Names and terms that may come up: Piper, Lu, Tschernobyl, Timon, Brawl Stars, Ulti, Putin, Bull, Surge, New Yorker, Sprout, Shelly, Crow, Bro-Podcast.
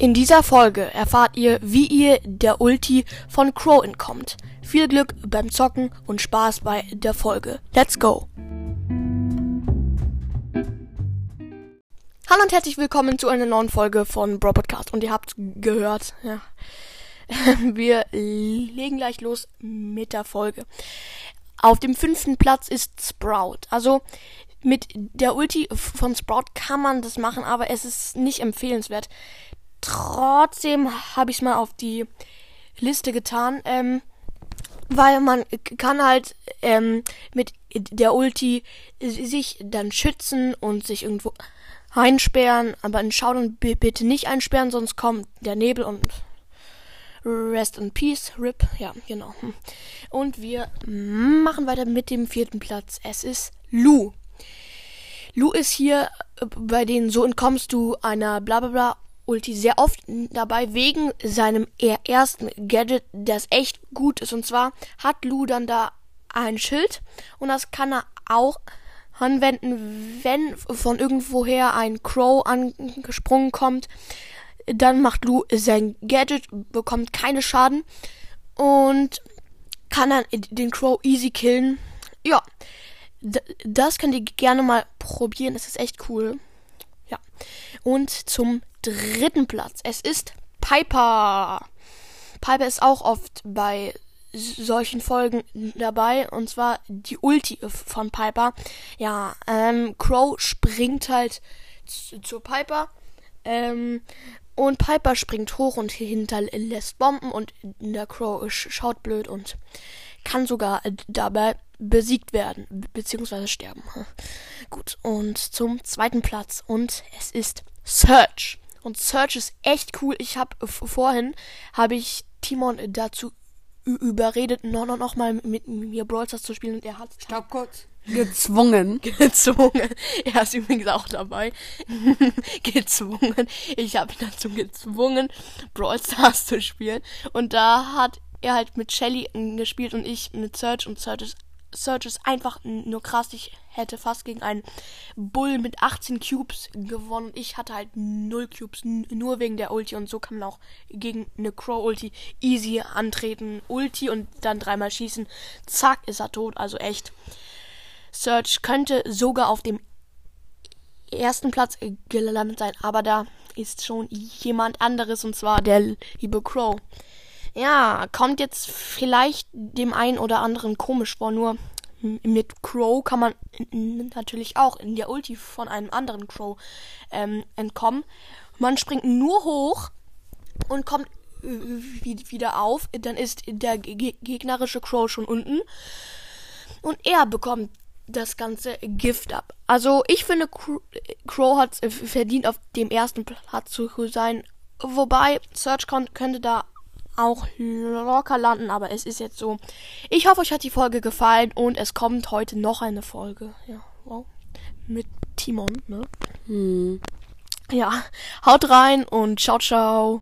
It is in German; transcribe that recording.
In dieser Folge erfahrt ihr, wie ihr der Ulti von Crow entkommt. Viel Glück beim Zocken und Spaß bei der Folge. Let's go! Hallo und herzlich willkommen zu einer neuen Folge von Bro-Podcast. Und ihr habt gehört, ja. Wir legen gleich los mit der Folge. Auf dem 5. Platz ist Sprout. Also mit der Ulti von Sprout kann man das machen, aber es ist nicht empfehlenswert. Trotzdem habe ich es mal auf die Liste getan, weil man kann halt mit der Ulti sich dann schützen und sich irgendwo einsperren. Aber in Showdown bitte nicht einsperren, sonst kommt der Nebel und... Rest in Peace, RIP, ja, genau. Und wir machen weiter mit dem 4. Platz. Es ist Lu. Lu ist hier bei den so entkommst du einer blablabla Ulti sehr oft dabei, wegen seinem ersten Gadget, das echt gut ist. Und zwar hat Lu dann da ein Schild und das kann er auch anwenden, wenn von irgendwoher ein Crow angesprungen kommt. Dann macht Lu sein Gadget, bekommt keine Schaden und kann dann den Crow easy killen. Ja, das könnt ihr gerne mal probieren, das ist echt cool. Ja, und zum 3. Platz, es ist Piper. Piper ist auch oft bei solchen Folgen dabei, und zwar die Ulti von Piper. Ja, Crow springt halt zur Piper, und Piper springt hoch und hinterlässt Bomben und der Crow schaut blöd und kann sogar dabei besiegt werden, beziehungsweise sterben. Gut, und zum 2. Platz, und es ist Surge. Und Surge ist echt cool. Ich habe vorhin Timon dazu überredet, noch mal mit mir Brawl Stars zu spielen, und er hat... Stopp kurz. Gezwungen. Er ist übrigens auch dabei. Gezwungen. Ich habe ihn dazu gezwungen, Brawl Stars zu spielen. Und da hat er halt mit Shelly gespielt und ich mit Surge. Und Surge ist einfach nur krass. Ich hätte fast gegen einen Bull mit 18 Cubes gewonnen. Ich hatte halt 0 Cubes, nur wegen der Ulti. Und so kann man auch gegen eine Crow-Ulti easy antreten. Ulti und dann 3-mal schießen. Zack, ist er tot. Also echt... Surge könnte sogar auf dem 1. Platz gelandet sein, aber da ist schon jemand anderes, und zwar der liebe Crow. Ja, kommt jetzt vielleicht dem einen oder anderen komisch vor, nur mit Crow kann man natürlich auch in der Ulti von einem anderen Crow entkommen. Man springt nur hoch und kommt wieder auf, dann ist der gegnerische Crow schon unten und er bekommt das ganze Gift ab. Also ich finde, Crow hat es verdient, auf dem 1. Platz zu sein. Wobei, Surge könnte da auch locker landen, aber es ist jetzt so. Ich hoffe, euch hat die Folge gefallen und es kommt heute noch eine Folge. Ja, wow. Mit Timon, ne? Ja, haut rein und ciao, ciao.